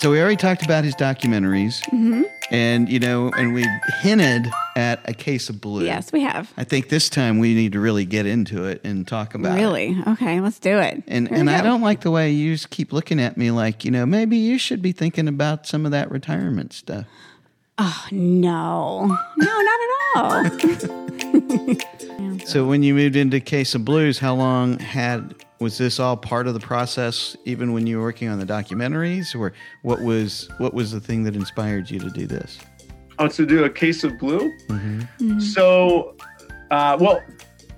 So we already talked about his documentaries, mm-hmm. and you know, and we hinted at A Case of Blue. Yes, we have. I think this time we need to really get into it and talk about it. Really? Okay, let's do it. And I don't like the way you just keep looking at me like, you know, maybe you should be thinking about some of that retirement stuff. Oh, no. No, not at all. So when you moved into Case of Blues, how long was this all part of the process, even when you were working on the documentaries, or what was the thing that inspired you to do this? Oh, to do A Case of Blue? Mm-hmm. Mm-hmm.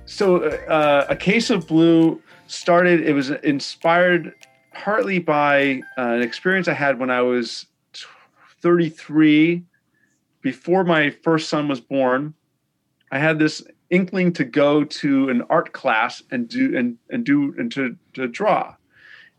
So A Case of Blue started, it was inspired partly by an experience I had when I was 33, before my first son was born. I had this inkling to go to an art class and to draw,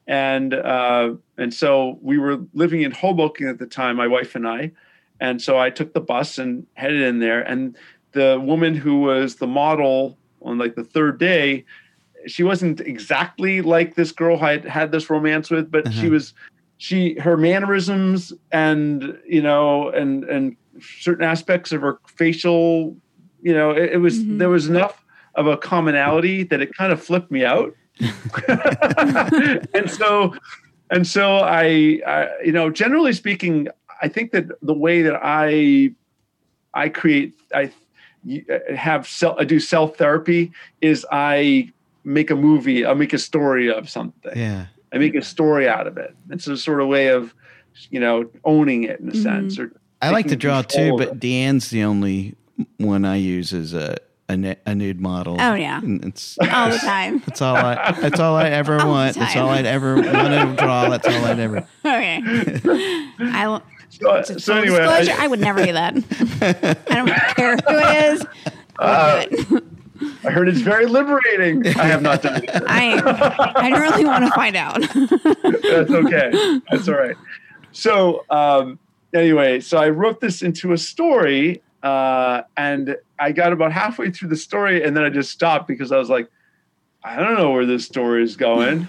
and so we were living in Hoboken at the time, my wife and I, and so I took the bus and headed in there. And the woman who was the model on like the third day, she wasn't exactly like this girl I had this romance with, but mm-hmm. her mannerisms and you know and certain aspects of her facial. You know, it was mm-hmm. there was enough of a commonality that it kind of flipped me out, and so I you know, generally speaking, I think that the way that I create, I do self therapy is I make a movie, I make a story of something, yeah, I make a story out of it. It's a sort of way of, you know, owning it in a mm-hmm. sense. Or I like to draw too, but Deanne's the only one I use is a nude model. Oh yeah, it's all the time. That's all I ever want. That's all I'd ever want to draw. That's all I'd ever. Okay. I would never do that. I don't care who it is. I heard it's very liberating. I have not done it. I really want to find out. That's okay. That's all right. So anyway, so I wrote this into a story. And I got about halfway through the story and then I just stopped because I was like, I don't know where this story is going.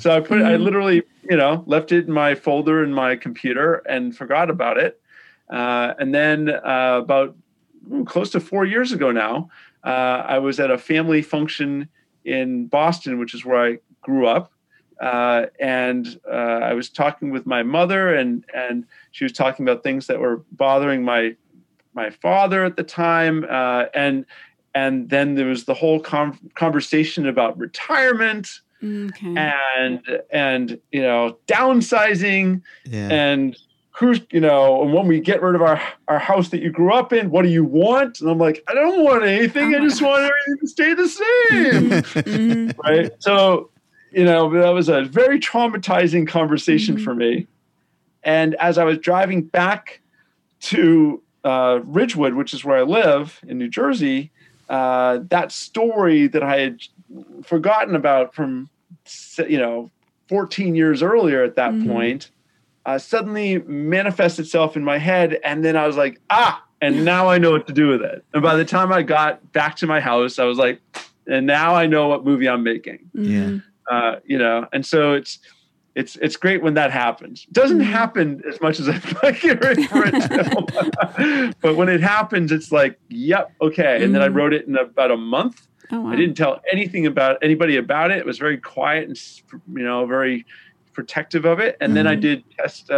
So I literally, you know, left it in my folder in my computer and forgot about it. And then about close to 4 years ago now, I was at a family function in Boston, which is where I grew up. And I was talking with my mother and she was talking about things that were bothering my father at the time. And then there was the whole conversation about retirement and, you know, downsizing and who's, you know, and when we get rid of our house that you grew up in, what do you want? And I'm like, I don't want anything. I just want everything to stay the same. Right. So, you know, that was a very traumatizing conversation for me. And as I was driving back to, Ridgewood, which is where I live in New Jersey, that story that I had forgotten about from, you know, 14 years earlier at that point, suddenly manifests itself in my head. And then I was like, and now I know what to do with it. And by the time I got back to my house, I was like, and now I know what movie I'm making. Yeah. You know, and so it's great when that happens. It doesn't happen as much as I'd like it for it to. But when it happens, it's like, yep, okay. And then I wrote it in about a month. Oh, wow. I didn't tell anybody about it. It was very quiet and, you know, very protective of it. And then I did test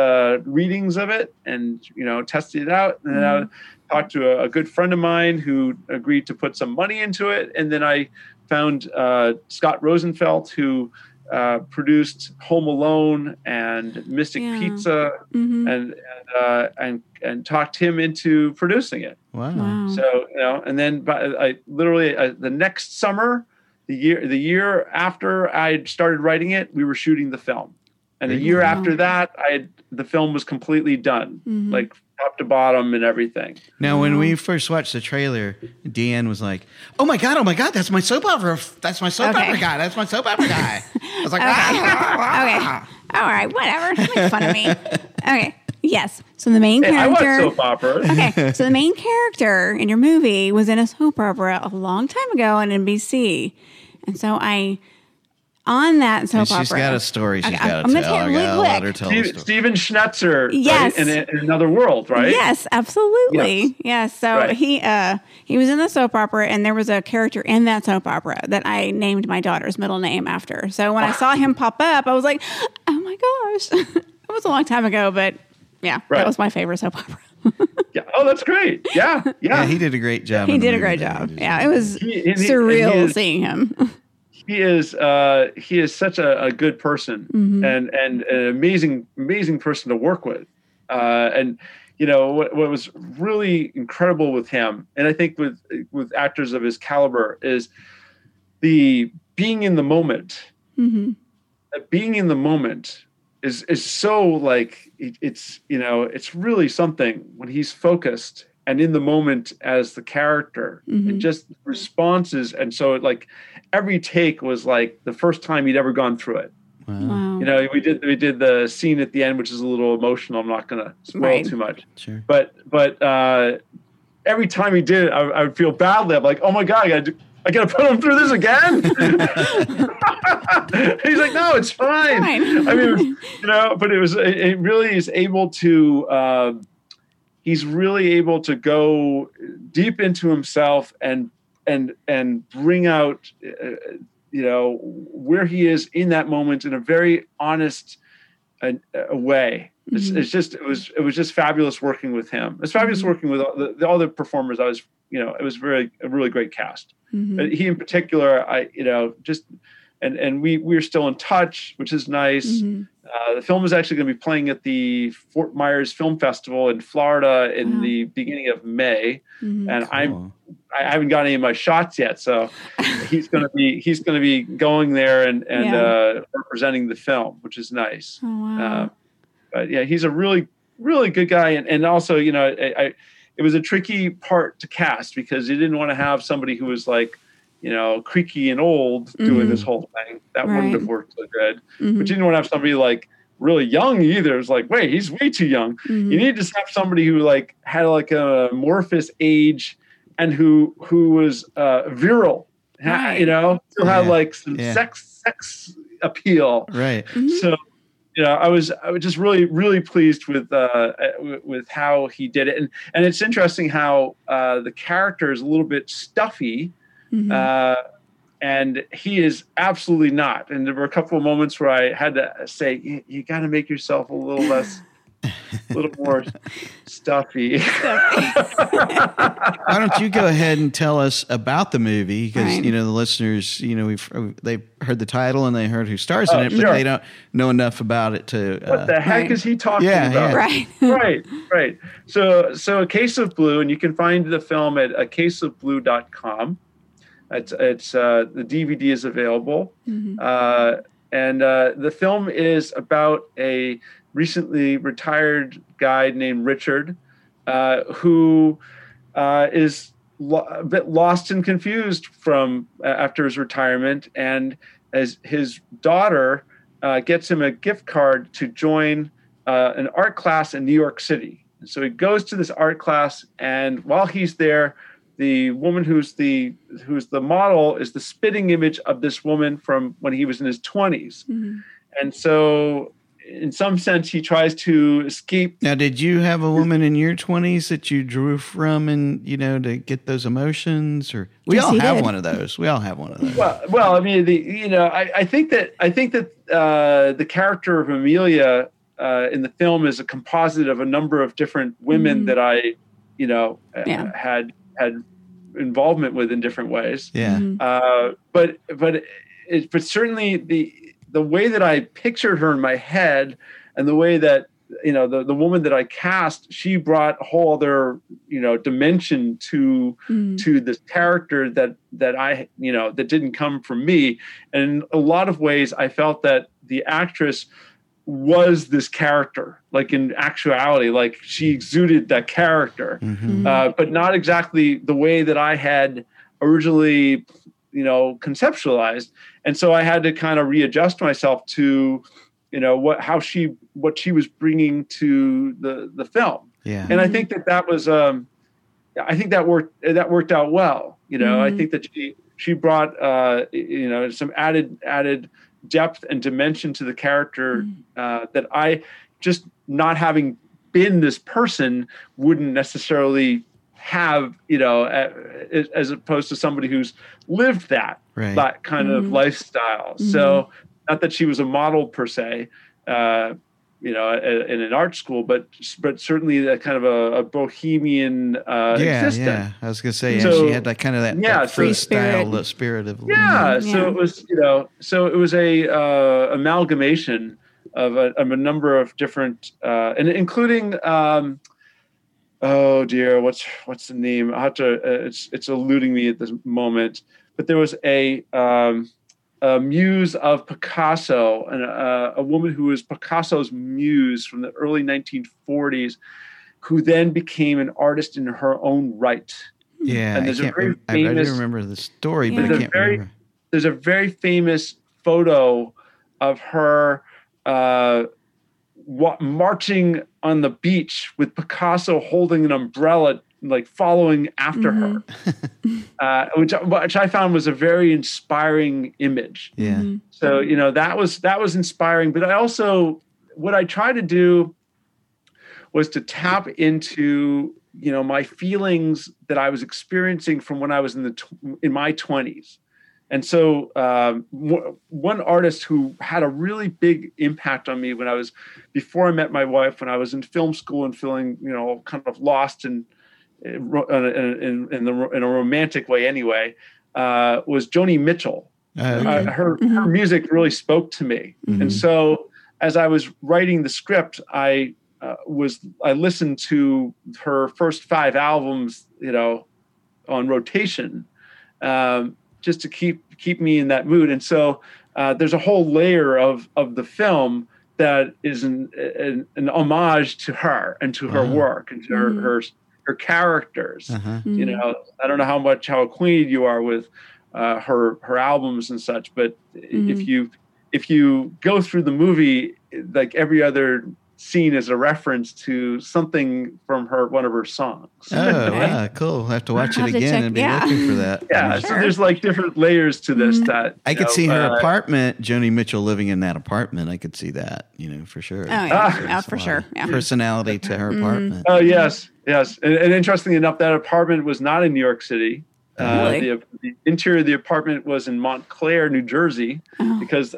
readings of it and, you know, tested it out. And then I talked to a good friend of mine who agreed to put some money into it. And then I found Scott Rosenfeld, who produced Home Alone and Mystic Pizza, and talked him into producing it. Wow! So you know, and then I literally the next summer, the year after I started writing it, we were shooting the film, and a year after that, the film was completely done, like top to bottom and everything. Now, when we first watched the trailer, Deanne was like, oh my God, that's my soap opera. That's my soap opera guy. I was like, okay. All right, whatever. Don't make fun of me. Okay. Yes. So the main character. I watch soap operas. Okay. So the main character in your movie was in a soap opera a long time ago on NBC. And so I on that soap opera. She's got a story she's got to tell. I'm going to tell it quick. Steven Schnetzer, yes. Right? In Another World, right? Yes, absolutely. Yes. Yeah, so right. He was in the soap opera, and there was a character in that soap opera that I named my daughter's middle name after. So when I saw him pop up, I was like, oh my gosh. It was a long time ago, but yeah, right. That was my favorite soap opera. Yeah. Oh, that's great. Yeah. Yeah. He did a great job. He did a great job. Yeah. It was surreal seeing him. He is such a good person, mm-hmm. and an amazing person to work with. And you know what was really incredible with him, and I think with actors of his caliber, is the being in the moment. Mm-hmm. Being in the moment is so like it's really something when he's focused and in the moment as the character, mm-hmm. and just responses. And so every take was like the first time he'd ever gone through it. Wow. You know, we did the scene at the end, which is a little emotional. I'm not going to spoil too much, sure. but every time he did it, I would feel badly. I'm like, oh my God, I gotta put him through this again. He's like, no, it's fine. I mean, but it really is able to, he's really able to go deep into himself and bring out, where he is in that moment in a very honest way. Mm-hmm. It was just fabulous working with him. It's fabulous mm-hmm. working with all the performers. It was a really great cast. Mm-hmm. He in particular, we're still in touch, which is nice. Mm-hmm. The film is actually going to be playing at the Fort Myers Film Festival in Florida in the beginning of May, mm-hmm. and cool. I haven't got any of my shots yet, so he's going to be going there and representing the film, which is nice. Oh, wow. But yeah, he's a really really good guy, and also it was a tricky part to cast because you didn't want to have somebody who was creaky and old mm-hmm. doing this whole thing. That wouldn't have worked so good. Mm-hmm. But you didn't want to have somebody really young either. It's like, wait, he's way too young. Mm-hmm. You need to have somebody who had a amorphous age and who was virile, right. Who had some sex appeal. Right. Mm-hmm. So, I was just really, really pleased with how he did it. And it's interesting how the character is a little bit stuffy, mm-hmm. And he is absolutely not. And there were a couple of moments where I had to say, you got to make yourself a little less, a little more stuffy. Why don't you go ahead and tell us about the movie? Because, the listeners, they've heard the title and they heard who stars in it, but sure. They don't know enough about it to... what the heck is he talking about? Yeah. Right. So A Case of Blue, and you can find the film at acaseofblue.com. It's the DVD is available. Mm-hmm. And the film is about a recently retired guy named Richard, who is a bit lost and confused from after his retirement. And as his daughter gets him a gift card to join an art class in New York City. So he goes to this art class, and while he's there, the woman who's the model is the spitting image of this woman from when he was in his 20s. Mm-hmm. And so in some sense, he tries to escape. Now, did you have a woman in your 20s that you drew from and, to get those emotions? Or We all have one of those. Well, I mean, I think that the character of Amelia in the film is a composite of a number of different women mm-hmm. that I, had involvement with in different ways. Yeah. Mm-hmm. But certainly the way that I pictured her in my head and the way that, the woman that I cast, she brought a whole other, dimension to this character that I, that didn't come from me. And in a lot of ways, I felt that the actress was this character, in actuality, she exuded that character, mm-hmm. But not exactly the way that I had originally, conceptualized. And so I had to kind of readjust myself to, what she was bringing to the film. Yeah. And I think that was, I think that worked out well. Mm-hmm. I think that she brought, some added depth and dimension to the character that I just, not having been this person, wouldn't necessarily have, you know, as opposed to somebody who's lived that kind of lifestyle. Mm-hmm. So not that she was a model per se, you know, in an art school, but certainly that kind of a bohemian existence. Yeah, I was going to say, so, she had that kind of that freestyle spirit of living. So it was, you know, so it was a amalgamation of a number of different, and including, oh dear, what's the name? I have to, it's eluding me at this moment. But there was a muse of Picasso, and a woman who was Picasso's muse from the early 1940s, who then became an artist in her own right. Yeah, and there's a very famous. I do remember the story, but I can't remember. There's a very famous photo of her marching on the beach with Picasso holding an umbrella, like following after her, which I found was a very inspiring image. Yeah. Mm-hmm. So, you know, that was inspiring, but I also, what I tried to do was to tap into, you know, my feelings that I was experiencing from when I was in my 20s. And so one artist who had a really big impact on me before I met my wife, when I was in film school and feeling, you know, kind of lost and, in a romantic way anyway, was Joni Mitchell. Her music really spoke to me. Mm-hmm. And so as I was writing the script, I listened to her first 5 albums, you know, on rotation, just to keep me in that mood. And so there's a whole layer of the film that is an homage to her and to her work and to her characters. You know, I don't know how acquainted you are with her albums and such, but if you go through the movie, like every other scene is a reference to something from one of her songs. Oh, yeah, cool. I'll have to watch it again and be looking for that. Yeah, so there's like different layers to this that... I could see her apartment, Joni Mitchell living in that apartment. I could see that, you know, for sure. Oh, yeah, for sure. Yeah. Personality to her apartment. Oh, yes, yes. And interestingly enough, that apartment was not in New York City. Really? The interior of the apartment was in Montclair, New Jersey, because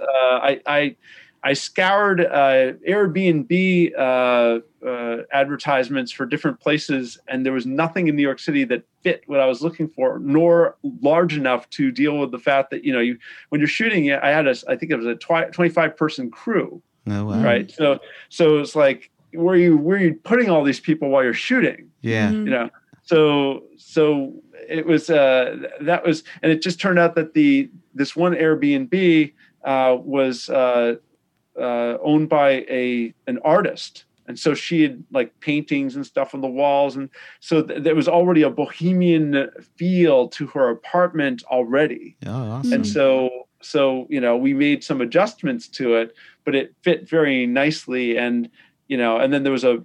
I scoured Airbnb advertisements for different places, and there was nothing in New York City that fit what I was looking for, nor large enough to deal with the fact that, you know, when you're shooting it, I had I think it was a 25-person crew. Oh, wow. Right. So it's like, where are you putting all these people while you're shooting? Yeah. Mm-hmm. You know, so it was and it just turned out that this one Airbnb was owned by an artist, and so she had like paintings and stuff on the walls, and so there was already a bohemian feel to her apartment already. Oh, awesome. And so you know, we made some adjustments to it, but it fit very nicely. And you know, and then there was a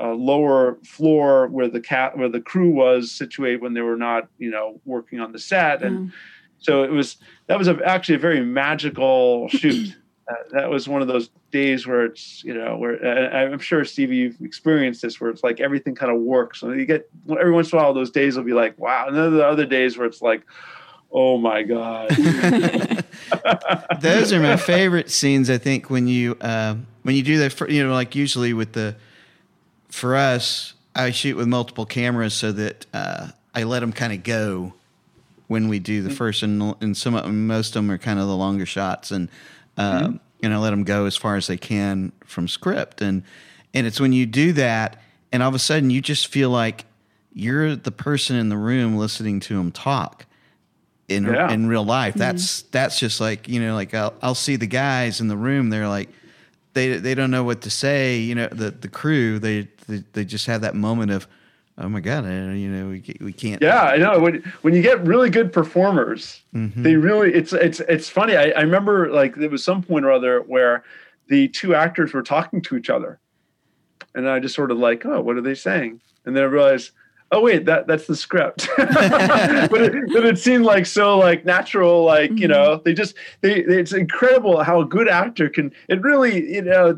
lower floor where the crew was situated when they were not, you know, working on the set, and so that was actually a very magical shoot. That was one of those days where it's, you know, where I'm sure, Stevie, you've experienced this, where it's like everything kind of works. And you get, every once in a while, those days will be like, wow. And then the other days where it's like, oh my God. Those are my favorite scenes. I think when you do that, you know, like usually for us, I shoot with multiple cameras so that I let them kind of go when we do the first, and most of them are kind of the longer shots. And, and I let them go as far as they can from script. And it's when you do that, and all of a sudden you just feel like you're the person in the room listening to them talk in real life. That's just like, you know, like I'll see the guys in the room. They're like, they don't know what to say. You know, the crew, they just have that moment of, oh my God, you know, we can't. Yeah, I know. When you get really good performers, they really, it's funny. I remember, like, there was some point or other where the two actors were talking to each other, and I just sort of like, oh, what are they saying? And then I realized, oh wait, that's the script. but it seemed like so like natural, like, mm-hmm. you know, they it's incredible how a good actor can, it really, you know,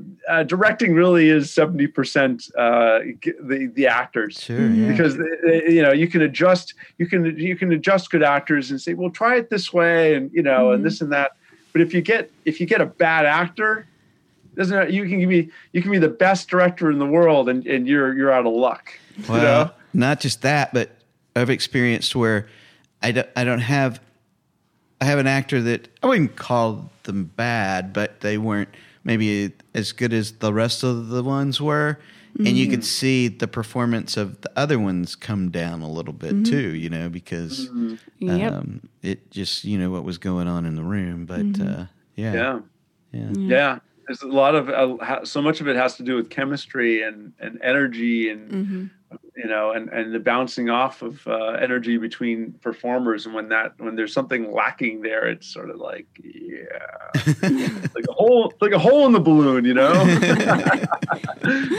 directing really is 70% the actors. Sure, yeah. Because they, you know, you can adjust good actors and say, well, try it this way, and you know, mm-hmm. and this and that. But if you get a bad actor, doesn't you can be the best director in the world, and you're out of luck. Wow. You know? Not just that, but I've experienced where I have an actor that I wouldn't call them bad, but they weren't maybe as good as the rest of the ones were. Mm-hmm. And you could see the performance of the other ones come down a little bit mm-hmm. too, you know, because mm-hmm. It just, you know, what was going on in the room. But mm-hmm. Yeah. There's a lot of so much of it has to do with chemistry and energy and mm-hmm. you know and the bouncing off of energy between performers, and when there's something lacking there, it's sort of like like a hole in the balloon, you know.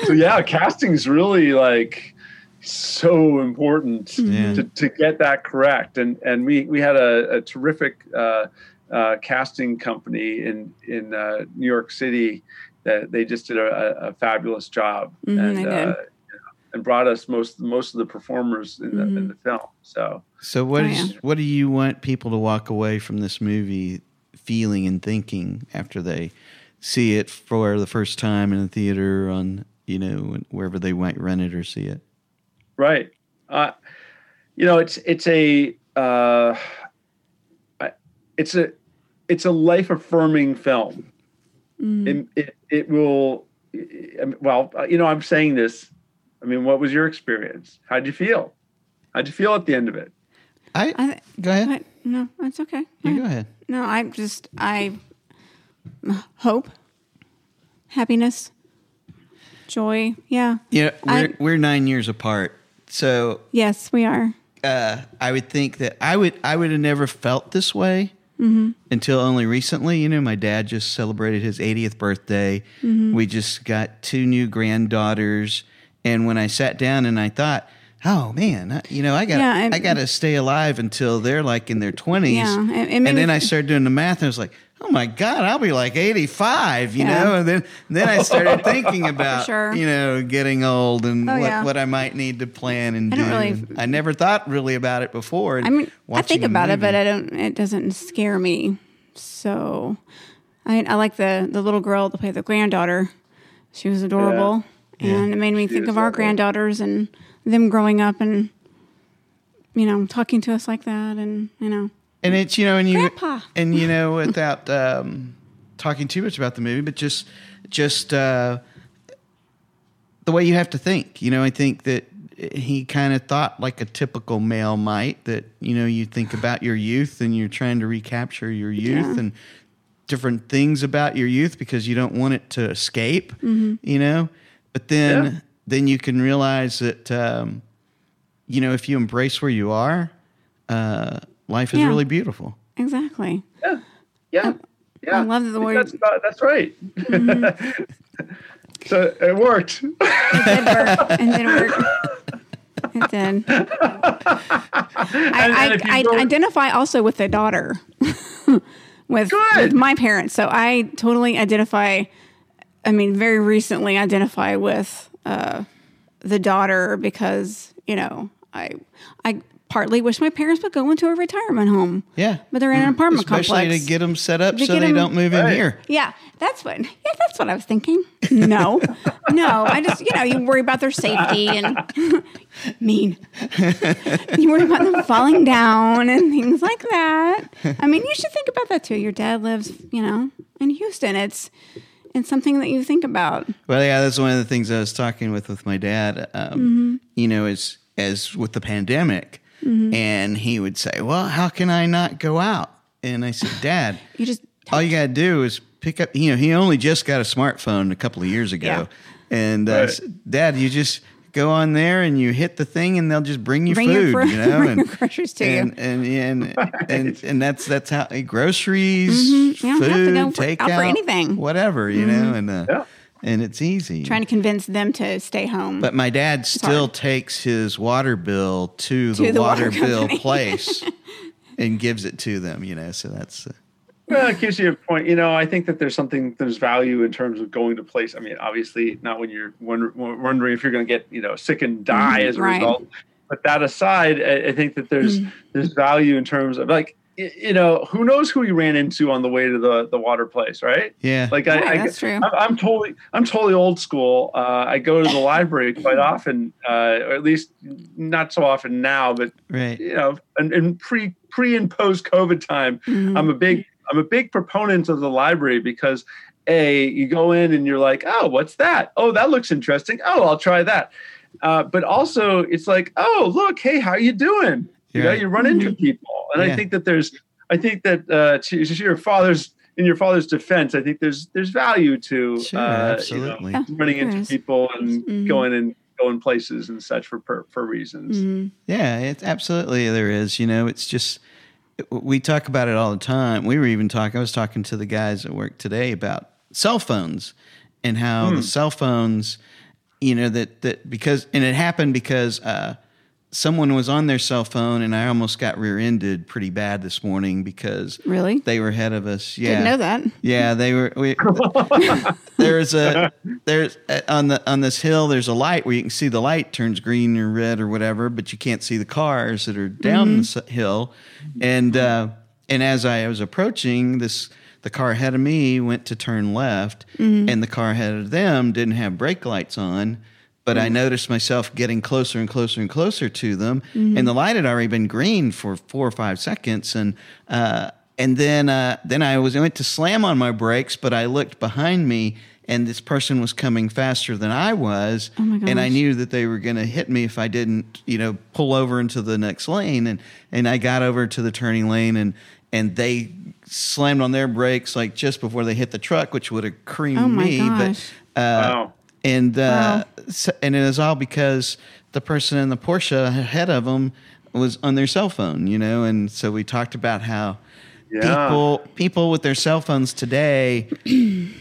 So yeah, casting's really like so important mm-hmm. to get that correct, and we had a terrific. Casting company in New York City that they just did a fabulous job and brought us most of the performers in the film. So what do you want people to walk away from this movie feeling and thinking after they see it for the first time in a theater or on, you know, wherever they might rent it or see it? Right. You know, it's a life-affirming film. Mm. It will, well, you know, I'm saying this. I mean, what was your experience? How'd you feel? How'd you feel at the end of it? Go ahead. No, that's okay. Go ahead. No, I hope, happiness, joy. Yeah. Yeah. We're 9 years apart. So yes, we are. I would think that I would have never felt this way. Mm-hmm. Until only recently, you know, my dad just celebrated his 80th birthday. Mm-hmm. We just got 2 new granddaughters, and when I sat down and I thought, "Oh man, I gotta stay alive until they're like in their 20s." Yeah, and then I started doing the math, and I was like, "Oh my God, I'll be like 85," you know. And then I started thinking about you know, getting old and what I might need to plan and do. I never thought really about it before. And I mean, I think about it, but I don't. It doesn't scare me. So, I mean, I like the little girl that played the granddaughter. She was adorable, and it made me think of our granddaughters and them growing up and, you know, talking to us like that and, you know. And it's, you know, and Grandpa. And, you know, without talking too much about the movie, but just the way you have to think. You know, I think that he kind of thought like a typical male might, that, you know, you think about your youth and you're trying to recapture your youth and different things about your youth because you don't want it to escape, you know. But then... Yeah. Then you can realize that, you know, if you embrace where you are, life is really beautiful. Exactly. Yeah. Yeah. I love the word. That's right. Mm-hmm. So it worked. It did work. It did. I identify also with the daughter, with my parents. So I totally identify, I mean, very recently identify with the daughter because, you know, I partly wish my parents would go into a retirement home. Yeah. But they're in an apartment complex. Especially to get them set up so they don't move in here. Yeah. That's what I was thinking. No. I just, you know, you worry about their safety and you worry about them falling down and things like that. I mean, you should think about that too. Your dad lives, you know, in Houston. It's something that you think about. Well, yeah, that's one of the things I was talking with my dad, you know, as with the pandemic. Mm-hmm. And he would say, well, how can I not go out? And I said, Dad, all you got to do is pick up, you know, he only just got a smartphone a couple of years ago. Yeah. And I said, Dad, you just go on there and you hit the thing and they'll just bring you food, you know, and groceries to you. And that's how groceries, food, takeout, whatever, you know, and And it's easy. Trying to convince them to stay home. But my dad still takes his water bill to the water bill place and gives it to them, you know, so that's... Well, it gives you a point. You know, I think that there's value in terms of going to place. I mean, obviously not when you're wondering if you're going to get, you know, sick and die as a result. But that aside, I think that there's value in terms of, like, you know, who knows who you ran into on the way to the water place, right? Yeah. Like that's true. I'm totally old school. I go to the library quite often, or at least not so often now, but you know, and pre and post COVID time, I'm a big proponent of the library because A, you go in and you're like, oh, what's that? Oh, that looks interesting. Oh, I'll try that. But also it's like, oh, look, hey, how you doing? You know, you run into people. And I think that to your father's defense, I think there's value to, absolutely, you know, running into people and going places and such for reasons. Yeah, it's absolutely, there is, you know, it's just, we talk about it all the time. I was talking to the guys at work today about cell phones and how the cell phones, you know, because it happened because, someone was on their cell phone, and I almost got rear-ended pretty bad this morning because they were ahead of us. Yeah, didn't know that. Yeah, they were. On this hill. There's a light where you can see the light turns green or red or whatever, but you can't see the cars that are down the hill. And as I was approaching this, the car ahead of me went to turn left, and the car ahead of them didn't have brake lights on. But I noticed myself getting closer and closer and closer to them, and the light had already been green for 4 or 5 seconds, and then I went to slam on my brakes, but I looked behind me, and this person was coming faster than I was, and I knew that they were going to hit me if I didn't, you know, pull over into the next lane, and I got over to the turning lane, and they slammed on their brakes like just before they hit the truck, which would have creamed me. Gosh. But wow. And it was all because the person in the Porsche ahead of them was on their cell phone, you know. And so we talked about how people with their cell phones today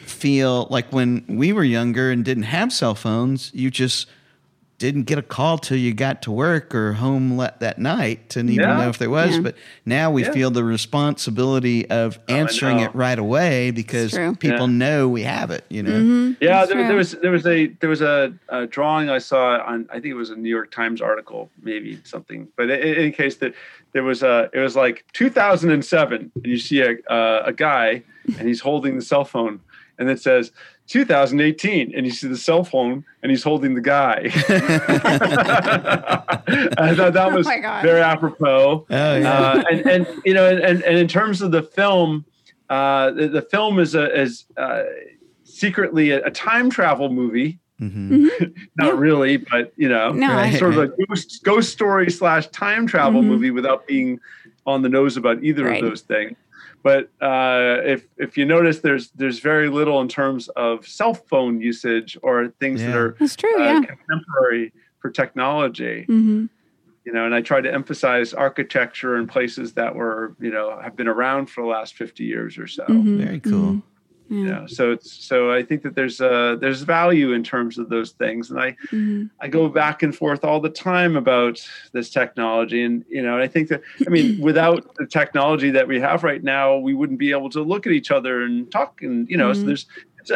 feel like when we were younger and didn't have cell phones, you just didn't get a call till you got to work or home that night, and even know if there was. But now we feel the responsibility of answering it right away because people know we have it. You know, there was a drawing I saw on, I think it was a New York Times article, maybe something, but in case that there was it was like 2007, and you see a guy and he's holding the cell phone, and it says 2018, and you see the cell phone, and he's holding the guy. I thought that was very apropos. And you know, and in terms of the film, the film is secretly a time travel movie. Not really, but you know, sort of a ghost story / time travel movie without being on the nose about either of those things. But if you notice, there's very little in terms of cell phone usage or things that are contemporary for technology. You know, and I try to emphasize architecture and places that were, you know, have been around for the last 50 years or so. Very cool. Yeah. So I think that there's value in terms of those things, and I go back and forth all the time about this technology, and you know, I think that, I mean, without the technology that we have right now, we wouldn't be able to look at each other and talk, and you know, so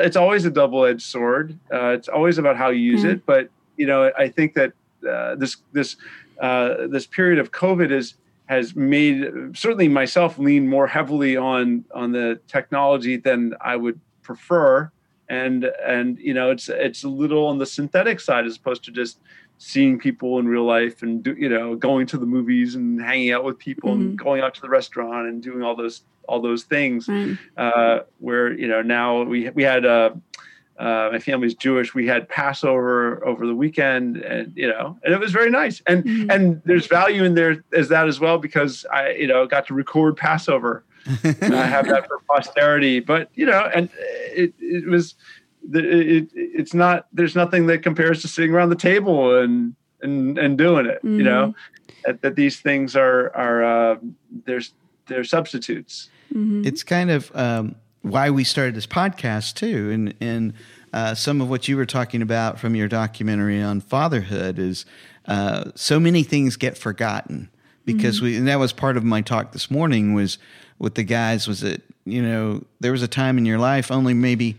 it's always a double-edged sword. It's always about how you use it, but you know, I think that this period of COVID has made certainly myself lean more heavily on the technology than I would prefer. And you know, it's a little on the synthetic side as opposed to just seeing people in real life and you know, going to the movies and hanging out with people and going out to the restaurant and doing all those things. Where, you know, now we had my family's Jewish. We had Passover over the weekend, and you know, and it was very nice. And and there's value in there as that as well, because I, you know, got to record Passover. And I have that for posterity. But you know, and it's not. There's nothing that compares to sitting around the table and doing it. You know, that these things are they're substitutes. It's kind of. Why we started this podcast too, and some of what you were talking about from your documentary on fatherhood is so many things get forgotten because mm-hmm. And that was part of my talk this morning was with the guys was that, you know, there was a time in your life only maybe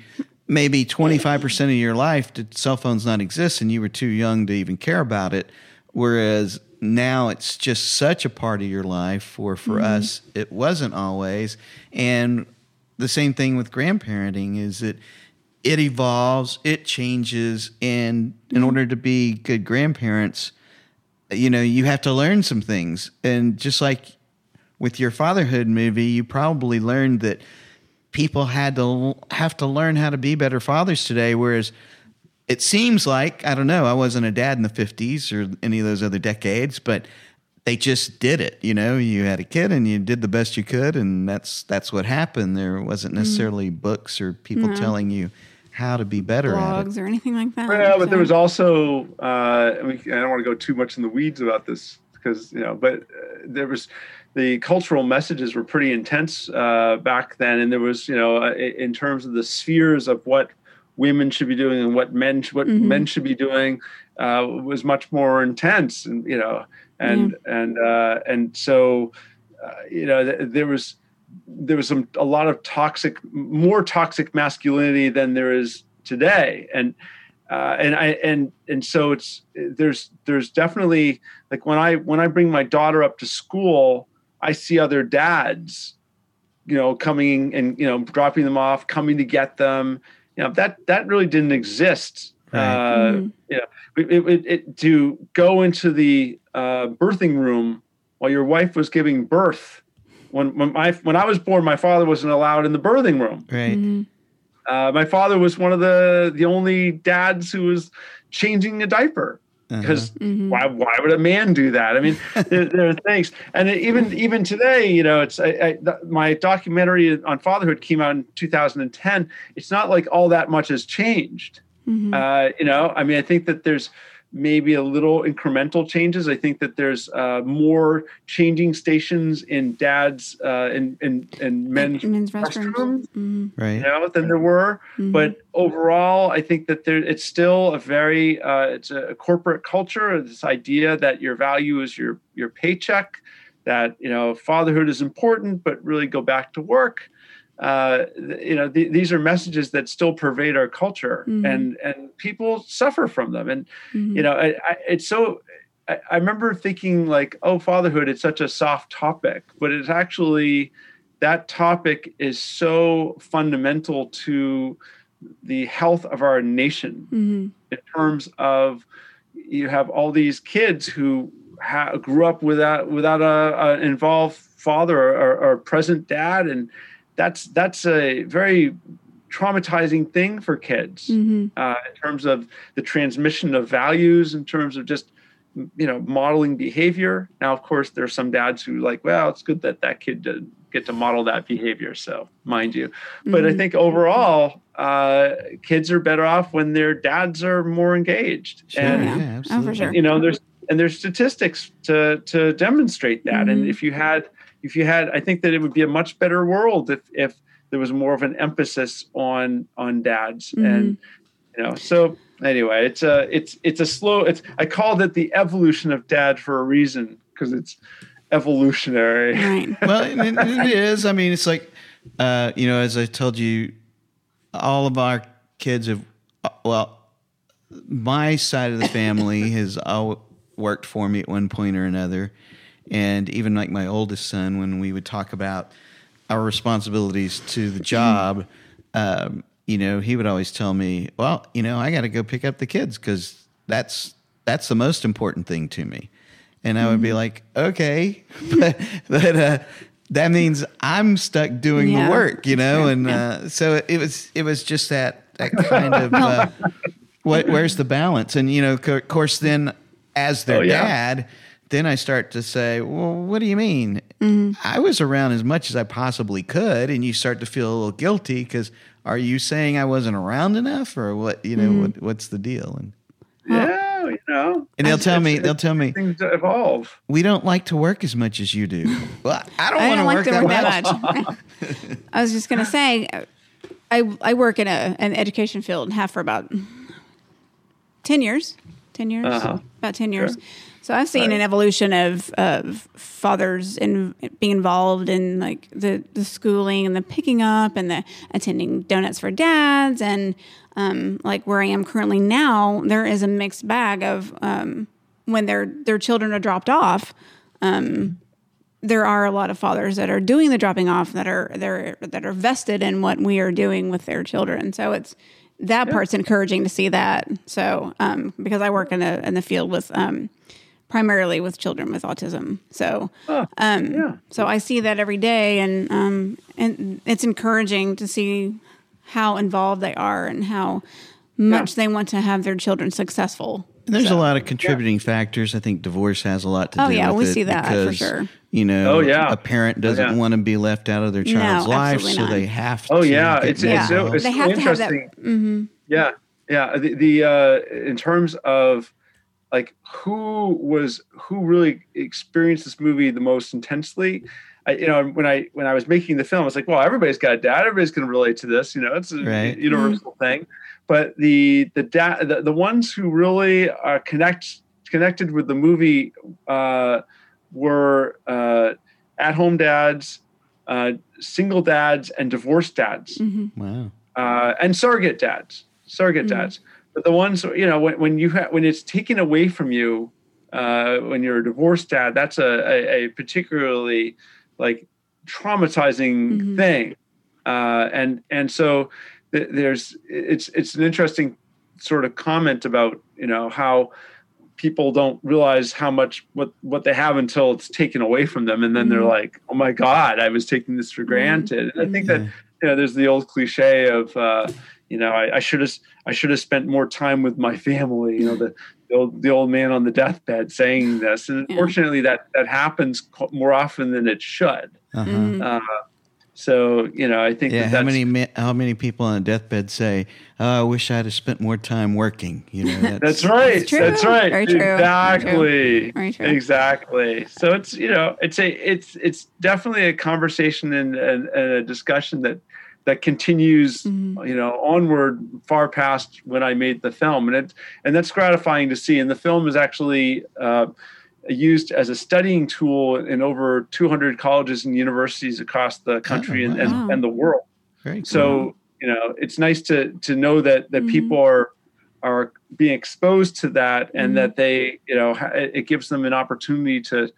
25% of your life did cell phones not exist and you were too young to even care about it. Whereas now it's just such a part of your life or for mm-hmm. us, it wasn't always. And the same thing with grandparenting is that it evolves, it changes. And in mm-hmm. order to be good grandparents, you know, you have to learn some things. And just like with your fatherhood movie, you probably learned that people have to learn how to be better fathers today, whereas it seems like, I don't know, I wasn't a dad in the 50s or any of those other decades, but they just did it. You know, you had a kid and you did the best you could, and that's what happened. There wasn't necessarily books or people telling you how to be better blogs at it. Or anything like that. Well, but there was also, I don't want to go too much in the weeds about this because, you know, but there was... The cultural messages were pretty intense back then. And there was, you know, in terms of the spheres of what women should be doing and what men should be doing was much more intense. And, you know, and so, you know, there was a lot of more toxic masculinity than there is today. And so there's definitely, like, when I bring my daughter up to school, I see other dads, you know, coming and, you know, dropping them off, coming to get them. You know, that really didn't exist. Right. You know, it to go into the birthing room while your wife was giving birth. When I was born, my father wasn't allowed in the birthing room. Right. Mm-hmm. My father was one of the only dads who was changing a diaper. Because why would a man do that? I mean, there are things, and even today, you know, it's my documentary on fatherhood came out in 2010. It's not like all that much has changed. Mm-hmm. You know, I mean, I think that there's maybe a little incremental changes. I think that there's more changing stations in dads and men's restrooms, right? You know, than there were. Mm-hmm. But overall, I think that it's still a very it's a corporate culture. This idea that your value is your paycheck, that, you know, fatherhood is important, but really go back to work. You know, these are messages that still pervade our culture, and people suffer from them. And, you know, I remember thinking, like, oh, fatherhood, it's such a soft topic, but it's actually, that topic is so fundamental to the health of our nation in terms of, you have all these kids who grew up without a involved father or present dad. And that's a very traumatizing thing for kids in terms of the transmission of values, in terms of just, you know, modeling behavior. Now, of course, there are some dads who, like, well, it's good that kid did get to model that behavior. So, mind you, but I think overall, kids are better off when their dads are more engaged. Sure, and, yeah, absolutely. For sure. You know, there's statistics to demonstrate that. And if you had, I think that it would be a much better world if there was more of an emphasis on dads. And, you know, so anyway, I called it the evolution of dad for a reason, because it's evolutionary. Right. Well, it is. I mean, it's like, you know, as I told you, all of our kids have, well, my side of the family has all worked for me at one point or another. And even like my oldest son, when we would talk about our responsibilities to the job, you know, he would always tell me, well, you know, I got to go pick up the kids because that's the most important thing to me. And I would be like, okay, but that means I'm stuck doing the work, you know? And so it was just that kind of, where's the balance? And, you know, of course, then as their dad... Then I start to say, well, what do you mean? I was around as much as I possibly could. And you start to feel a little guilty because are you saying I wasn't around enough, or what, you know, what's the deal? And yeah, you know, and they'll tell me things evolve. We don't like to work as much as you do. Well, I don't want to work that much. I was just going to say, I work in an education field and have for about 10 years. 10 years, uh-huh. About 10 years. Sure. So I've seen an evolution of fathers in being involved in like the schooling and the picking up and the attending Donuts for Dads and like where I am currently now. There is a mixed bag of when their children are dropped off. There are a lot of fathers that are doing the dropping off that are vested in what we are doing with their children. So it's. That part's encouraging to see that. So, because I work in the field with primarily with children with autism. So, so I see that every day, and it's encouraging to see how involved they are and how much they want to have their children successful. And there's a lot of contributing factors. I think divorce has a lot to do with it. Oh, yeah, we see that because, for sure. You know, a parent doesn't want to be left out of their child's life, so they have to. Oh, yeah. It's interesting. Mm-hmm. Yeah, yeah. The in terms of, like, who really experienced this movie the most intensely. When I was making the film, I was like, well, everybody's got a dad. Everybody's going to relate to this. You know, it's a universal thing. But the ones who really are connected with the movie were at-home dads, single dads, and divorced dads. Mm-hmm. Wow. And surrogate mm-hmm. dads. But the ones, you know, when it's taken away from you, when you're a divorced dad, that's a particularly like traumatizing mm-hmm. thing. And so it's an interesting sort of comment about, you know, how people don't realize how much what they have until it's taken away from them. And then they're like, oh my God, I was taking this for granted. And I think that, you know, there's the old cliche of, you know, I should have spent more time with my family, you know, the old man on the deathbed saying this. And unfortunately that happens more often than it should. Uh-huh. So, you know, I think how many people on a deathbed say, oh, I wish I'd have spent more time working. You know, that's right. That's right. Very true. Exactly. Very true. Exactly. So it's, you know, it's definitely a conversation and a discussion that continues, you know, onward far past when I made the film. And that's gratifying to see. And the film is actually used as a studying tool in over 200 colleges and universities across the country and the world. Very cool. So, you know, it's nice to know that people are being exposed to that and that they, you know, it gives them an opportunity to,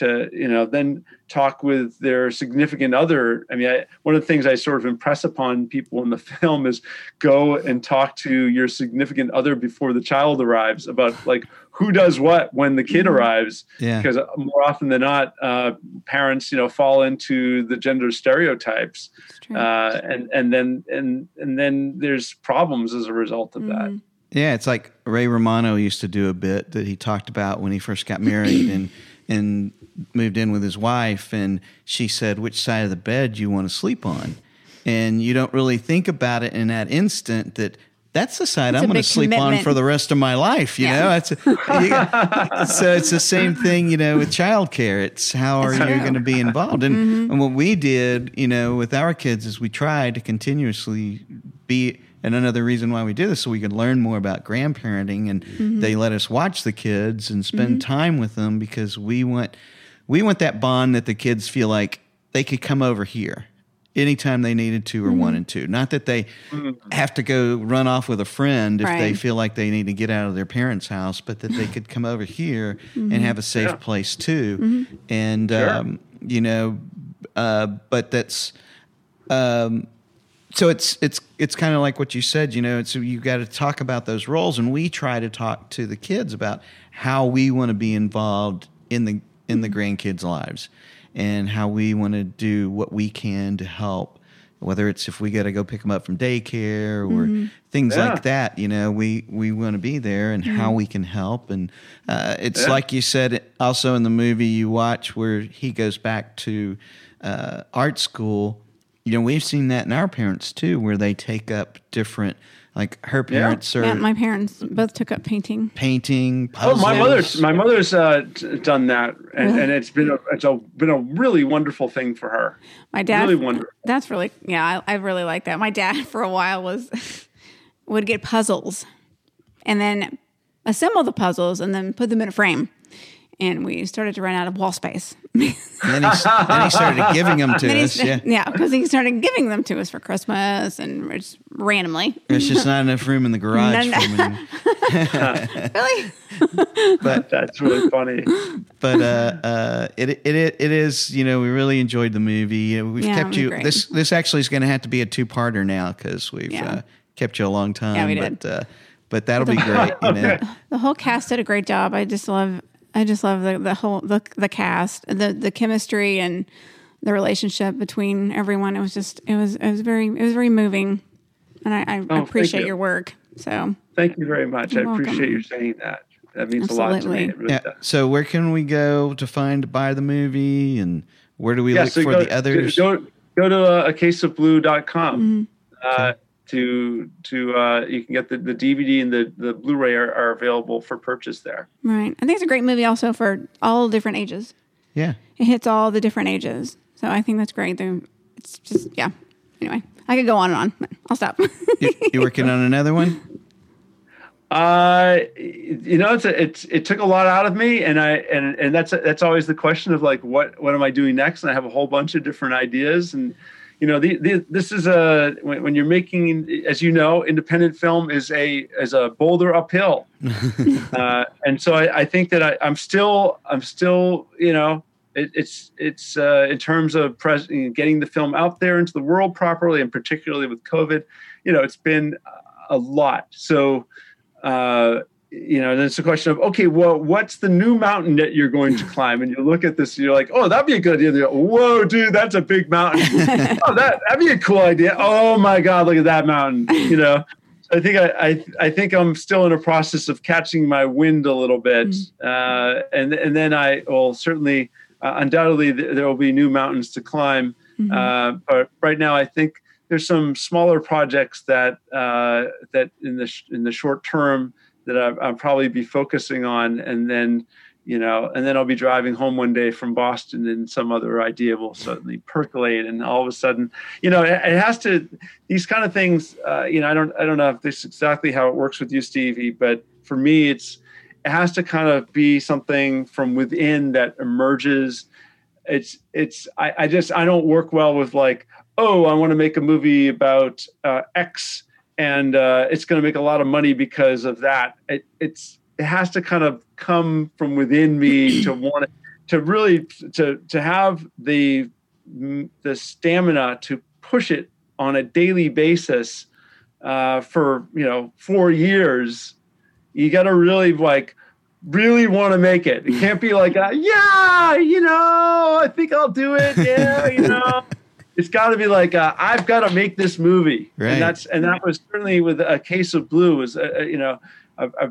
you know, then talk with their significant other. I mean, one of the things I sort of impress upon people in the film is go and talk to your significant other before the child arrives about like who does what when the kid arrives. Yeah. Because more often than not, parents, you know, fall into the gender stereotypes. And then there's problems as a result of that. Yeah. It's like Ray Romano used to do a bit that he talked about when he first got married and moved in with his wife, and she said, which side of the bed you want to sleep on? And you don't really think about it in that instant that's the side I'm going to sleep on for the rest of my life. You know, so it's the same thing, you know, with childcare. It's how are you going to be involved? And, and what we did, you know, with our kids is we tried to continuously be. And another reason why we do this, so we could learn more about grandparenting, and they let us watch the kids and spend time with them because we want that bond that the kids feel like they could come over here anytime they needed to or wanted to. Not that they have to go run off with a friend if they feel like they need to get out of their parents' house, but that they could come over here and have a safe place too. And, you know, but that's... so it's kind of like what you said, you know, it's, you've got to talk about those roles, and we try to talk to the kids about how we want to be involved in the grandkids' lives and how we want to do what we can to help, whether it's if we got to go pick them up from daycare or things like that, you know, we want to be there and how we can help. And it's like you said also in the movie you watch where he goes back to art school You know, we've seen that in our parents too, where they take up different, like her parents are. Yeah, my parents both took up painting. Painting, puzzles. Oh, my mother's done that, and, really? And it's been a really wonderful thing for her. My dad, really wonderful. That's really, yeah, I really like that. My dad for a while would get puzzles, and then assemble the puzzles, and then put them in a frame. And we started to run out of wall space. and then he started giving them to us. Yeah, because he started giving them to us for Christmas and just randomly. There's just not enough room in the garage for me. Really? But that's really funny. But it is, you know, we really enjoyed the movie. We've kept you. Great. This actually is going to have to be a two-parter now because we've kept you a long time. Yeah, we did. But that'll be great. You know? The whole cast did a great job. I just love the whole cast, the chemistry and the relationship between everyone. It was very moving, and I appreciate your work. So thank you very much. You're welcome. Appreciate you saying that. That means Absolutely. A lot to me. It really does. So where can we go to buy the movie, and where do we look for the others? Go to acaseofblue.com. Mm-hmm. Okay. To you can get the DVD and the Blu-ray are available for purchase there. Right. I think it's a great movie also for all different ages. Yeah. It hits all the different ages. So I think that's great. It's just, yeah. Anyway, I could go on and on, but I'll stop. You working on another one? You know, it took a lot out of me, and that's always the question of like, what am I doing next? And I have a whole bunch of different ideas, and you know, this is when you're making, as you know, independent film is a boulder uphill, and so I think that I'm still, you know, it's in terms of getting the film out there into the world properly, and particularly with COVID, you know, it's been a lot. So, you know, then it's a question of, okay, well, what's the new mountain that you're going to climb? And you look at this and you're like, oh, that'd be a good idea. Whoa, dude, that's a big mountain. Oh, that'd be a cool idea. Oh my God, look at that mountain. You know, I think I think I'm still in a process of catching my wind a little bit. Mm-hmm. And then I will certainly, undoubtedly there will be new mountains to climb. Mm-hmm. But right now I think there's some smaller projects that in the short term, that I'll probably be focusing on, and then I'll be driving home one day from Boston, and some other idea will suddenly percolate, and all of a sudden, you know, it has to. These kind of things, you know, I don't know if this is exactly how it works with you, Stevie, but for me, it has to kind of be something from within that emerges. I don't work well with like, oh, I want to make a movie about X. And it's going to make a lot of money because of that. It has to kind of come from within me to want to really have the stamina to push it on a daily basis for, you know, 4 years. You got to really want to make it. It can't be like, yeah, you know, I think I'll do it. Yeah, you know. It's got to be like, I've got to make this movie. Right. And that was certainly with A Case of Blue, was a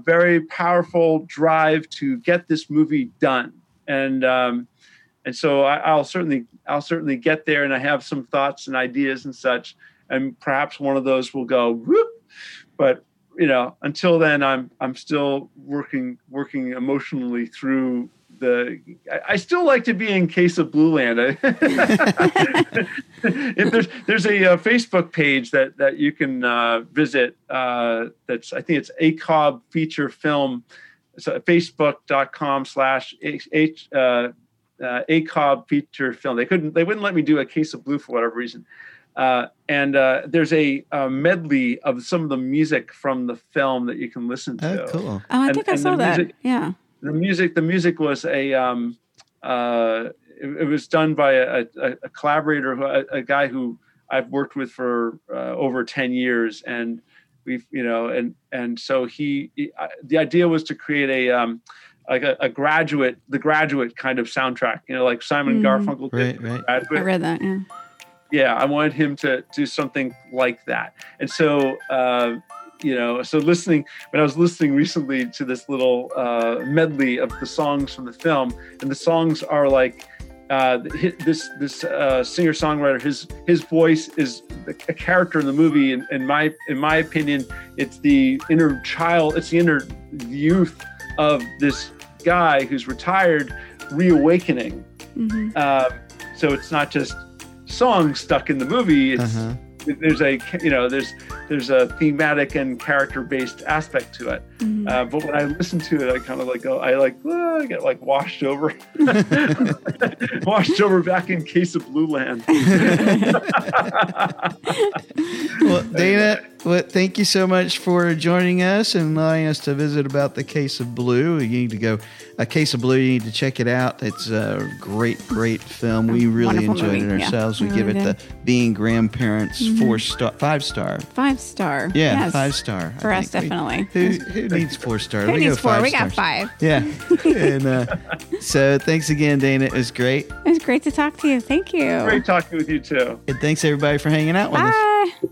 very powerful drive to get this movie done. And so I'll certainly get there, and I have some thoughts and ideas and such, and perhaps one of those will go whoop. But you know, until then I'm still working emotionally through. I still like to be in Case of Blue Land. If there's a Facebook page that you can visit. I think it's ACOB Feature Film. It's facebook.com/ACOB Feature Film. They wouldn't let me do A Case of Blue for whatever reason. And there's a medley of some of the music from the film that you can listen to. Oh, cool. Oh, I think I saw that. Music, yeah. The music was it was done by a collaborator, a guy who I've worked with for over 10 years. And we've, you know, and so the idea was to create a graduate, the Graduate kind of soundtrack, you know, like Simon Garfunkel did. Right. Graduate. I read that. Yeah. Yeah. I wanted him to do something like that. And so, you know, so when I was listening recently to this little medley of the songs from the film, and the songs are like This singer-songwriter, his voice is a character in the movie. In my opinion, it's the inner child, it's the inner youth of this guy who's retired, reawakening. Mm-hmm. So it's not just songs stuck in the movie. It's there's a thematic and character-based aspect to it. Mm-hmm. But when I listen to it, I kind of like go, I get like washed over, back in Case of Blue Land. Well, Dana, thank you so much for joining us and allowing us to visit about the Case of Blue. You need to check it out. It's a great film. We really enjoyed it ourselves. Yeah. We give it the Being Grandparents 4-star, 5-star. 5-star. Yeah, yes. 5-star. For us, definitely. Who needs 4-star? Who needs 4? We got 5. Yeah. And so thanks again, Dana. It was great. It was great to talk to you. Thank you. Great talking with you, too. And thanks, everybody, for hanging out with us. Bye.